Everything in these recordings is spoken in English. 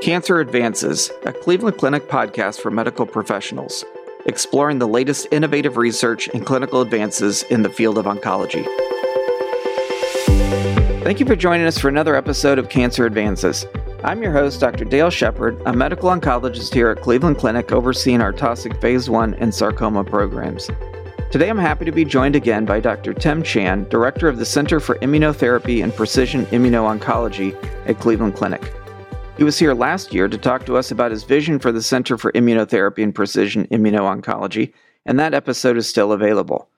Cancer Advances, a Cleveland Clinic podcast for medical professionals, exploring the latest innovative research and clinical advances in the field of oncology. Thank you for joining us for another episode of Cancer Advances. I'm your host, Dr. Dale Shepard, a medical oncologist here at Cleveland Clinic overseeing our Taussig Phase 1 and sarcoma programs. Today I'm happy to be joined again by Dr. Tim Chan, Director of the Center for Immunotherapy and Precision Immuno-Oncology at Cleveland Clinic. He was here last year to talk to us about his vision for the Center for Immunotherapy and Precision Immuno-Oncology, and that episode is still available.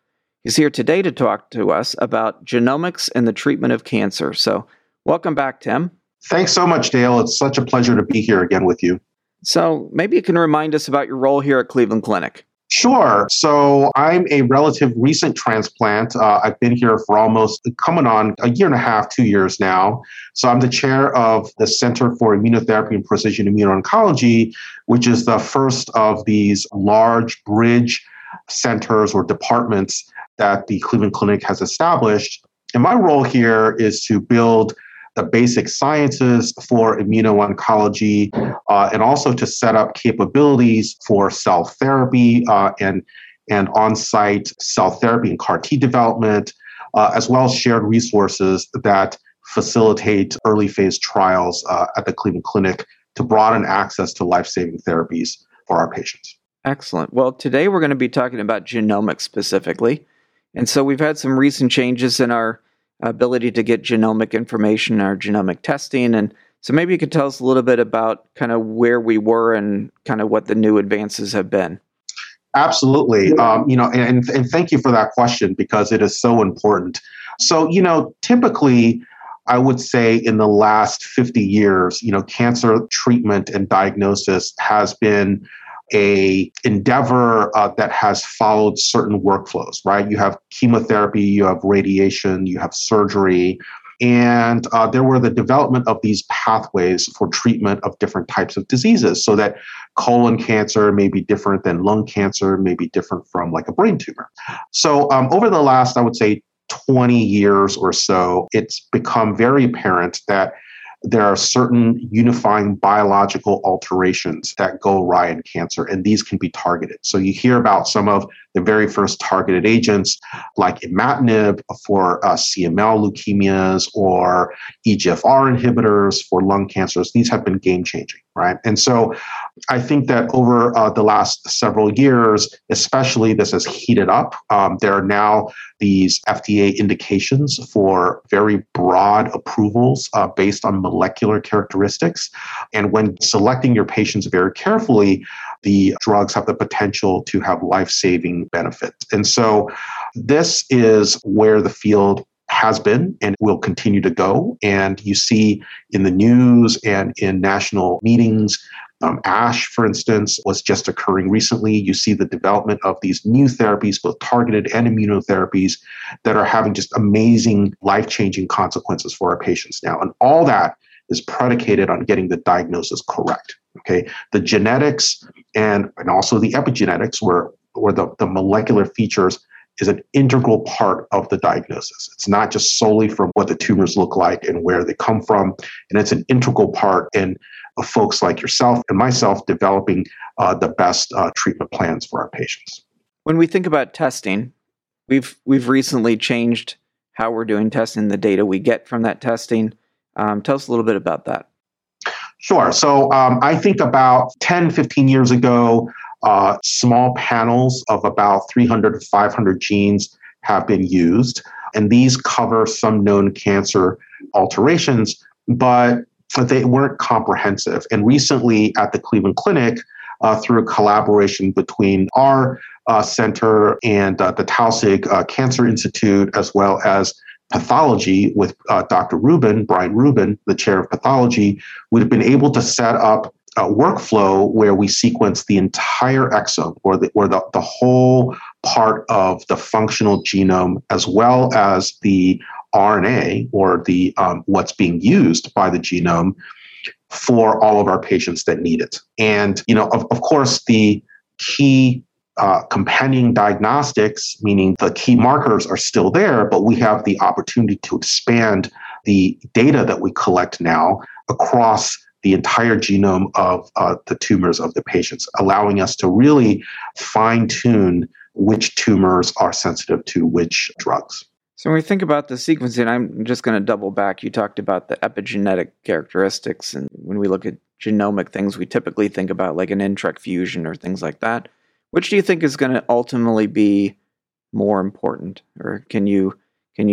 He's here today to talk to us about genomics and the treatment of cancer. So welcome back, Tim. Thanks so much, Dale. It's such a pleasure to be here again with you. So maybe you can remind us about your role here at Cleveland Clinic. Sure. So I'm a relative recent transplant. I've been here for almost coming on a year and a half, 2 years now. So I'm the chair of the Center for Immunotherapy and Precision Immuno-Oncology, which is the first of these large bridge centers or departments that the Cleveland Clinic has established. And my role here is to build the basic sciences for immuno-oncology, and also to set up capabilities for cell therapy and on-site cell therapy and CAR-T development, as well as shared resources that facilitate early phase trials at the Cleveland Clinic to broaden access to life-saving therapies for our patients. Excellent. Well, today we're going to be talking about genomics specifically. And so we've had some recent changes in our ability to get genomic information, our genomic testing. And so maybe you could tell us a little bit about kind of where we were and kind of what the new advances have been. Absolutely. And thank you for that question because it is so important. So, typically I would say in the last 50 years, cancer treatment and diagnosis has been a endeavor that has followed certain workflows, right? You have chemotherapy, you have radiation, you have surgery, and there were the development of these pathways for treatment of different types of diseases so that colon cancer may be different than lung cancer, may be different from like a brain tumor. So over the last, I would say, 20 years or so, it's become very apparent that there are certain unifying biological alterations that go awry in cancer, and these can be targeted. So you hear about some of the very first targeted agents like imatinib for CML leukemias or EGFR inhibitors for lung cancers. These have been game-changing, right? And so I think that over the last several years, especially this has heated up. There are now these FDA indications for very broad approvals based on molecular characteristics. And when selecting your patients very carefully, the drugs have the potential to have life-saving benefit. And so this is where the field has been and will continue to go. And you see in the news and in national meetings, ASH, for instance, was just occurring recently. You see the development of these new therapies, both targeted and immunotherapies, that are having just amazing life-changing consequences for our patients now. And all that is predicated on getting the diagnosis correct. Okay, the genetics and also the epigenetics, where the molecular features is an integral part of the diagnosis. It's not just solely from what the tumors look like and where they come from, and it's an integral part in folks like yourself and myself developing the best treatment plans for our patients. When we think about testing, we've recently changed how we're doing testing, the data we get from that testing. Tell us a little bit about that. Sure. So I think about 10, 15 years ago, small panels of about 300 to 500 genes have been used, and these cover some known cancer alterations, but they weren't comprehensive. And recently at the Cleveland Clinic, through a collaboration between our center and the Taussig Cancer Institute, as well as pathology with Dr. Rubin, Brian Rubin, the chair of pathology, would have been able to set up a workflow where we sequence the entire exome or the whole part of the functional genome, as well as the RNA or the what's being used by the genome for all of our patients that need it. And, of course, the key companion diagnostics, meaning the key markers, are still there, but we have the opportunity to expand the data that we collect now across the entire genome of the tumors of the patients, allowing us to really fine-tune which tumors are sensitive to which drugs. So when we think about the sequencing, I'm just going to double back. You talked about the epigenetic characteristics, and when we look at genomic things, we typically think about like an NTRK fusion or things like that. Which do you think is going to ultimately be more important? Or can you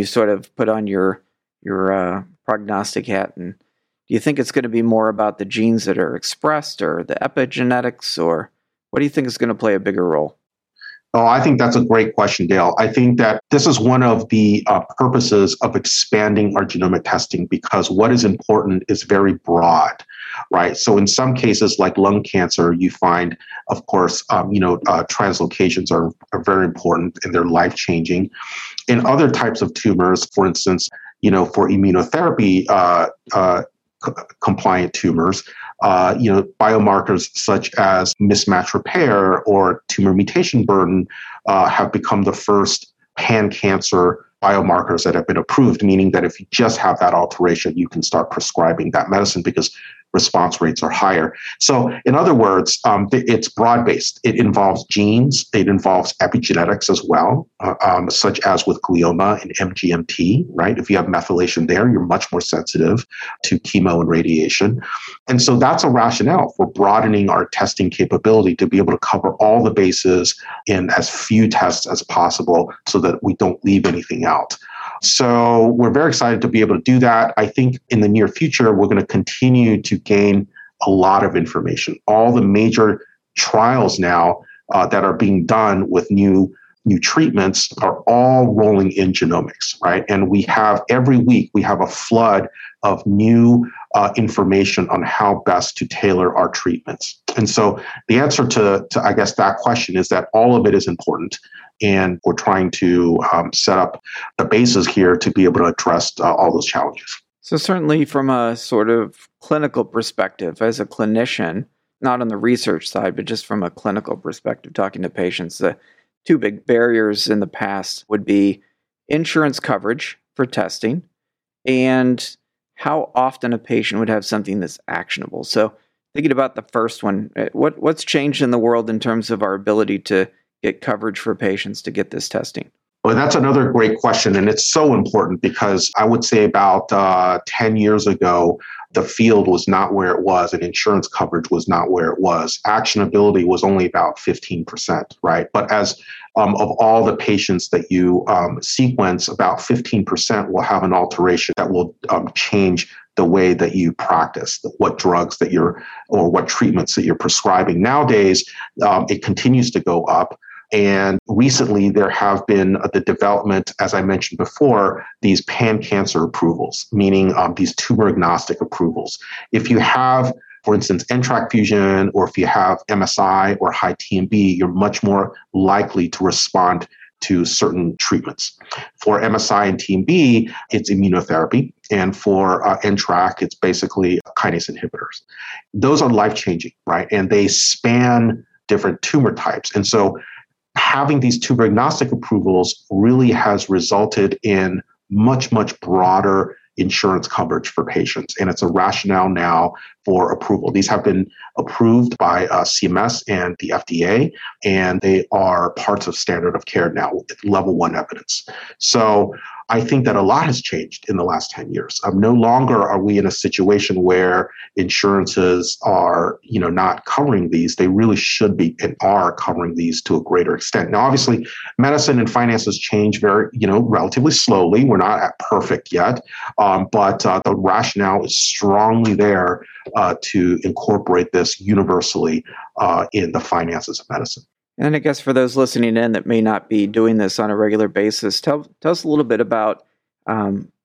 sort of put on your prognostic hat, and do you think it's going to be more about the genes that are expressed or the epigenetics, or what do you think is going to play a bigger role? Oh, I think that's a great question, Dale. I think that this is one of the purposes of expanding our genomic testing, because what is important is very broad, right? So in some cases, like lung cancer, you find, of course, translocations are very important and they're life-changing. In other types of tumors, for instance, for immunotherapy compliant tumors, biomarkers such as mismatch repair or tumor mutation burden have become the first pan-cancer biomarkers that have been approved, meaning that if you just have that alteration, you can start prescribing that medicine because response rates are higher. So in other words, it's broad-based. It involves genes. It involves epigenetics as well, such as with glioma and MGMT, right? If you have methylation there, you're much more sensitive to chemo and radiation. And so that's a rationale for broadening our testing capability to be able to cover all the bases in as few tests as possible so that we don't leave anything out. So we're very excited to be able to do that. I think in the near future, we're going to continue to gain a lot of information. All the major trials now that are being done with new treatments are all rolling in genomics, right? And we have every week, we have a flood of new information on how best to tailor our treatments. And so the answer to I guess, that question is that all of it is important. And we're trying to set up the bases here to be able to address all those challenges. So certainly from a sort of clinical perspective, as a clinician, not on the research side, but just from a clinical perspective, talking to patients, the two big barriers in the past would be insurance coverage for testing and how often a patient would have something that's actionable. So thinking about the first one, what's changed in the world in terms of our ability to get coverage for patients to get this testing? Well, that's another great question. And it's so important because I would say about 10 years ago, the field was not where it was and insurance coverage was not where it was. Actionability was only about 15%, right? But as of all the patients that you sequence, about 15% will have an alteration that will change the way that you practice, what drugs that you're, or what treatments that you're prescribing. Nowadays, it continues to go up. And recently, there have been the development, as I mentioned before, these pan-cancer approvals, meaning these tumor-agnostic approvals. If you have, for instance, NTRK fusion, or if you have MSI or high TMB, you're much more likely to respond to certain treatments. For MSI and TMB, it's immunotherapy. And for NTRK, it's basically kinase inhibitors. Those are life-changing, right? And they span different tumor types. And so having these tumor agnostic approvals really has resulted in much, much broader insurance coverage for patients. And it's a rationale now for approval. These have been approved by CMS and the FDA, and they are parts of standard of care now with level 1 evidence. So I think that a lot has changed in the last 10 years. No longer are we in a situation where insurances are, not covering these. They really should be and are covering these to a greater extent. Now, obviously, medicine and finances change very, relatively slowly. We're not at perfect yet, but the rationale is strongly there to incorporate this universally in the finances of medicine. And I guess for those listening in that may not be doing this on a regular basis, tell us a little bit about,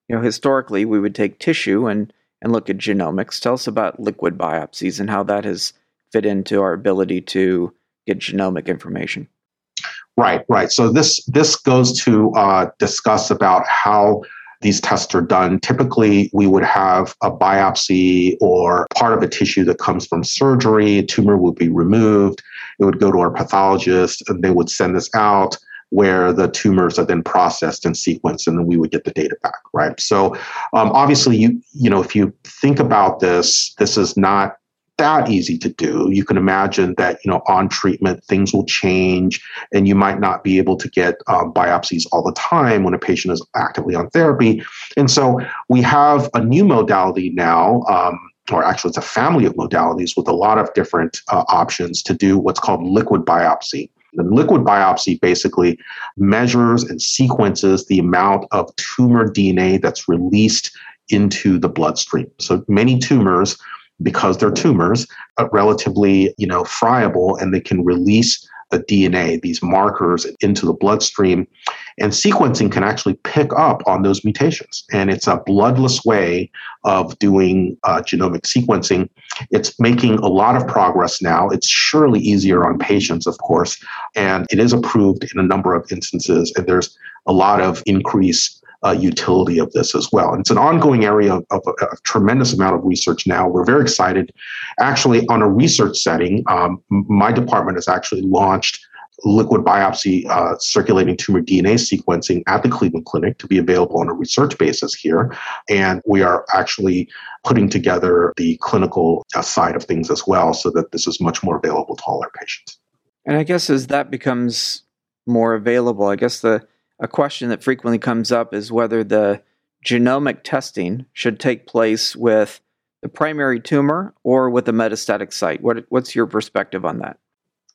historically we would take tissue and look at genomics. Tell us about liquid biopsies and how that has fit into our ability to get genomic information. Right. So this goes to discuss about how these tests are done. Typically, we would have a biopsy or part of a tissue that comes from surgery. A tumor would be removed. It would go to our pathologist, and they would send this out. where the tumors are then processed and sequenced, and then we would get the data back, right? So obviously, you know, if you think about this, this is not that easy to do. You can imagine that, you know, on treatment, things will change, and you might not be able to get biopsies all the time when a patient is actively on therapy. And so we have a new modality now, or actually it's a family of modalities with a lot of different options to do what's called liquid biopsy. The liquid biopsy basically measures and sequences the amount of tumor DNA that's released into the bloodstream. So many tumors, because they're tumors, are relatively, you know, friable, and they can release the DNA, these markers, into the bloodstream. And sequencing can actually pick up on those mutations. And it's a bloodless way of doing genomic sequencing. It's making a lot of progress now. It's surely easier on patients, of course, and it is approved in a number of instances. And there's a lot of increase utility of this as well. And it's an ongoing area of a tremendous amount of research now. We're very excited. Actually, on a research setting, my department has actually launched liquid biopsy circulating tumor DNA sequencing at the Cleveland Clinic to be available on a research basis here. And we are actually putting together the clinical side of things as well, so that this is much more available to all our patients. And I guess as that becomes more available, I guess a question that frequently comes up is whether the genomic testing should take place with the primary tumor or with a metastatic site. What's your perspective on that?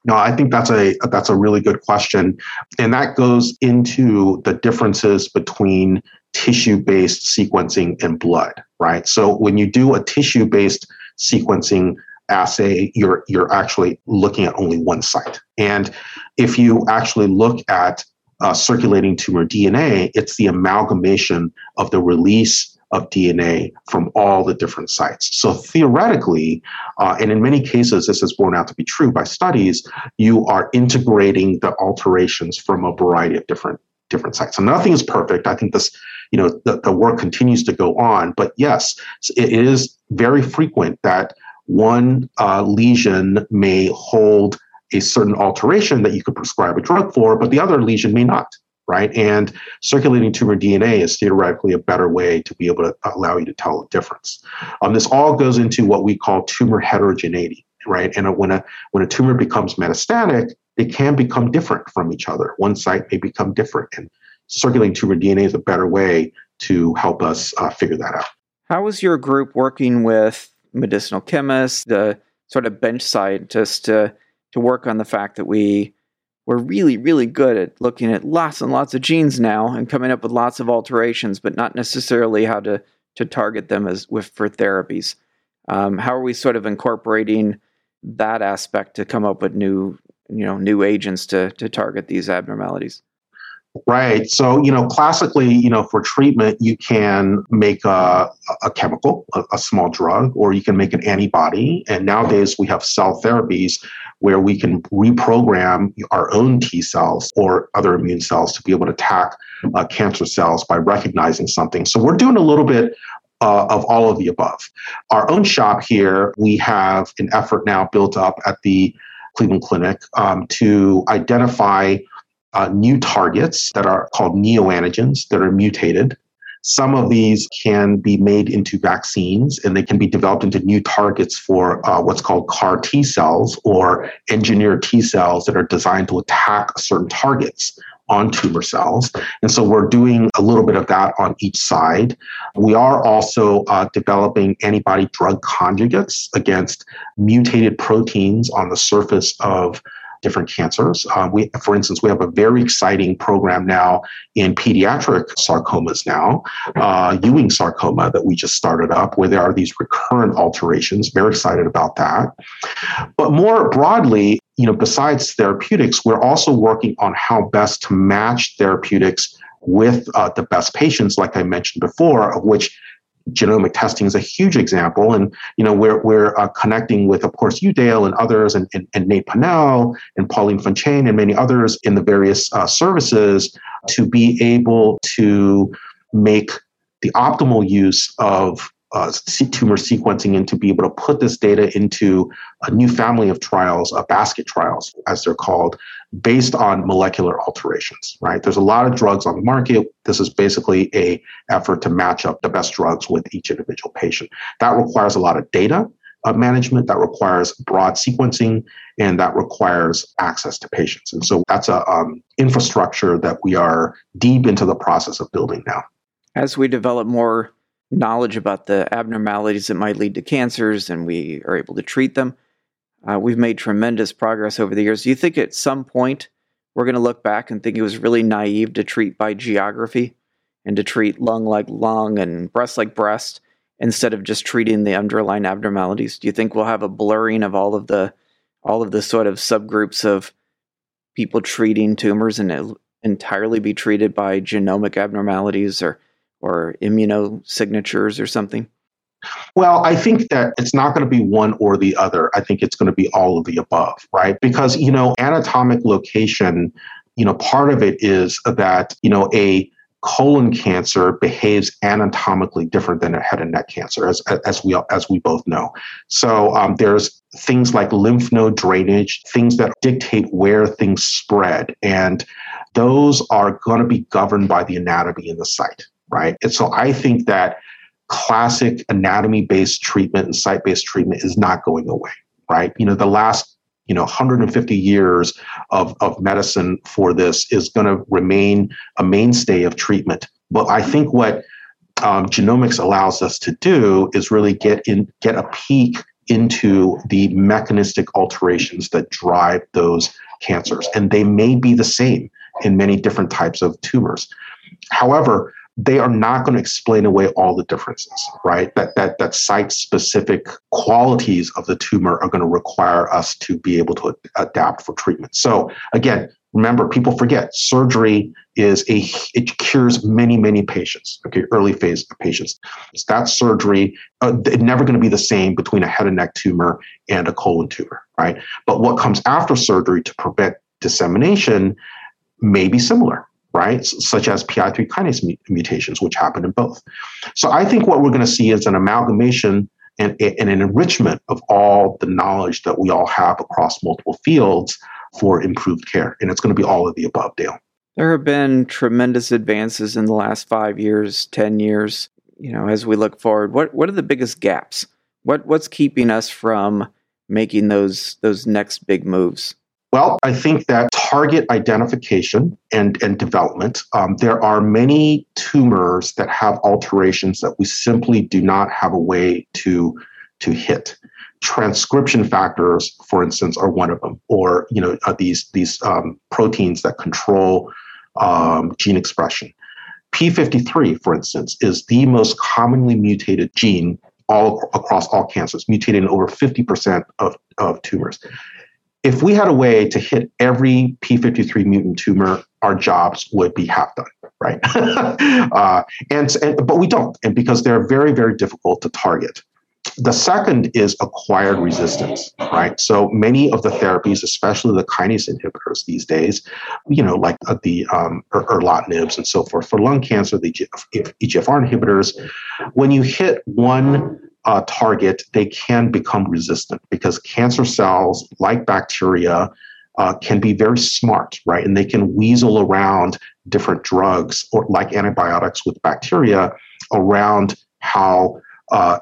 No, I think that's a really good question. And that goes into the differences between tissue-based sequencing and blood, right? So when you do a tissue-based sequencing assay, you're actually looking at only one site. And if you actually look at circulating tumor DNA, it's the amalgamation of the release of DNA from all the different sites. So theoretically, and in many cases, this is borne out to be true by studies, you are integrating the alterations from a variety of different sites. So nothing is perfect. I think this, you know, the work continues to go on, but yes, it is very frequent that one lesion may hold a certain alteration that you could prescribe a drug for, but the other lesion may not, right? And circulating tumor DNA is theoretically a better way to be able to allow you to tell the difference. This all goes into what we call tumor heterogeneity, right? And when a tumor becomes metastatic, they can become different from each other. One site may become different, and circulating tumor DNA is a better way to help us figure that out. How is your group working with medicinal chemists, the sort of bench scientists, to work on the fact that we're really, really good at looking at lots and lots of genes now and coming up with lots of alterations, but not necessarily how to target them for therapies? How are we sort of incorporating that aspect to come up with new agents to target these abnormalities? Right. So, you know, classically, you know, for treatment, you can make a chemical, a small drug, or you can make an antibody. And nowadays we have cell therapies where we can reprogram our own T cells or other immune cells to be able to attack cancer cells by recognizing something. So we're doing a little bit of all of the above. Our own shop here, we have an effort now built up at the Cleveland Clinic to identify new targets that are called neoantigens that are mutated. Some of these can be made into vaccines, and they can be developed into new targets for what's called CAR-T cells, or engineered T cells that are designed to attack certain targets on tumor cells. And so we're doing a little bit of that on each side. We are also developing antibody drug conjugates against mutated proteins on the surface of different cancers. For instance, we have a very exciting program now in pediatric sarcomas now, Ewing sarcoma, that we just started up, where there are these recurrent alterations. Very excited about that. But more broadly, you know, besides therapeutics, we're also working on how best to match therapeutics with the best patients, like I mentioned before, of which genomic testing is a huge example. And, you know, we're connecting with, of course, you, Dale, and others, and Nate Pannell and Pauline Fontaine and many others in the various services to be able to make the optimal use of tumor sequencing and to be able to put this data into a new family of trials, basket trials, as they're called, based on molecular alterations, right? There's a lot of drugs on the market. This is basically an effort to match up the best drugs with each individual patient. That requires a lot of data management, that requires broad sequencing, and that requires access to patients. And so that's an infrastructure that we are deep into the process of building now. As we develop more knowledge about the abnormalities that might lead to cancers and we are able to treat them, we've made tremendous progress over the years. Do you think at some point we're going to look back and think it was really naive to treat by geography and to treat lung like lung and breast like breast instead of just treating the underlying abnormalities? Do you think we'll have a blurring of all of the sort of subgroups of people treating tumors and it'll entirely be treated by genomic abnormalities or immunosignatures or something? Well, I think that it's not going to be one or the other. I think it's going to be all of the above, right? Because, anatomic location, part of it is that, a colon cancer behaves anatomically different than a head and neck cancer, as we both know. So there's things like lymph node drainage, things that dictate where things spread. And those are going to be governed by the anatomy in the site, right? And so I think that classic anatomy-based treatment and site-based treatment is not going away, right? The last, 150 years of medicine for this is going to remain a mainstay of treatment. But I think what genomics allows us to do is really get a peek into the mechanistic alterations that drive those cancers. And they may be the same in many different types of tumors. However, they are not going to explain away all the differences, right? That site-specific qualities of the tumor are going to require us to be able to adapt for treatment. So again, remember, people forget surgery it cures many, many patients, okay, early phase patients. It's that surgery, never going to be the same between a head and neck tumor and a colon tumor, right? But what comes after surgery to prevent dissemination may be similar, right? Such as PI3 kinase mutations, which happen in both. So I think what we're going to see is an amalgamation and an enrichment of all the knowledge that we all have across multiple fields for improved care. And it's going to be all of the above, Dale. There have been tremendous advances in the last 5 years, 10 years, as we look forward. What are the biggest gaps? What's keeping us from making those next big moves? Well, I think that target identification and development, there are many tumors that have alterations that we simply do not have a way to hit. Transcription factors, for instance, are one of them, or these proteins that control gene expression. P53, for instance, is the most commonly mutated gene all across all cancers, mutated in over 50% of tumors. If we had a way to hit every P53 mutant tumor, our jobs would be half done, right? But we don't, and because they're very, very difficult to target. The second is acquired resistance, right? So many of the therapies, especially the kinase inhibitors these days, like the erlotinibs and so forth for lung cancer, the EGFR inhibitors, when you hit one target, they can become resistant because cancer cells, like bacteria, can be very smart, right? And they can weasel around different drugs or like antibiotics with bacteria around how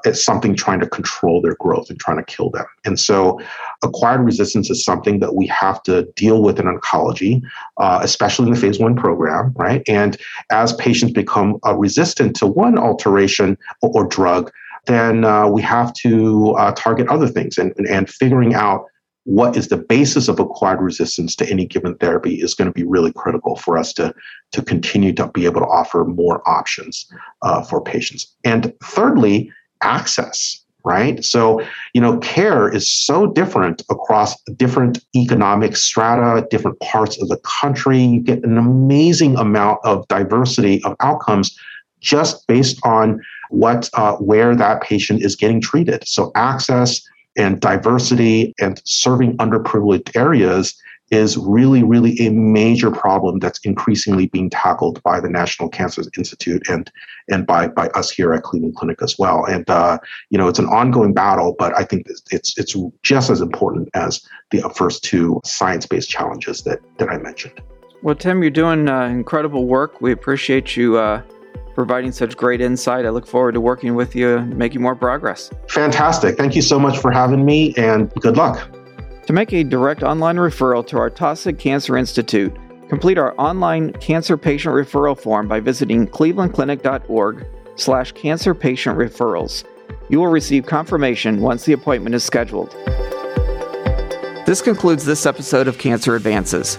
it's something trying to control their growth and trying to kill them. And so acquired resistance is something that we have to deal with in oncology, especially in the phase one program, right? And as patients become resistant to one alteration or drug, then we have to target other things. And figuring out what is the basis of acquired resistance to any given therapy is going to be really critical for us to continue to be able to offer more options for patients. And thirdly, access, right? So, care is so different across different economic strata, different parts of the country. You get an amazing amount of diversity of outcomes just based on where that patient is getting treated. So access and diversity and serving underprivileged areas is really, really a major problem that's increasingly being tackled by the National Cancer Institute and by us here at Cleveland Clinic as well. And, it's an ongoing battle, but I think it's just as important as the first two science-based challenges that I mentioned. Well, Tim, you're doing incredible work. We appreciate you providing such great insight. I look forward to working with you and making more progress. Fantastic. Thank you so much for having me, and good luck. To make a direct online referral to our Taussig Cancer Institute, complete our online cancer patient referral form by visiting clevelandclinic.org/cancerpatientreferrals. You will receive confirmation once the appointment is scheduled. This concludes this episode of Cancer Advances.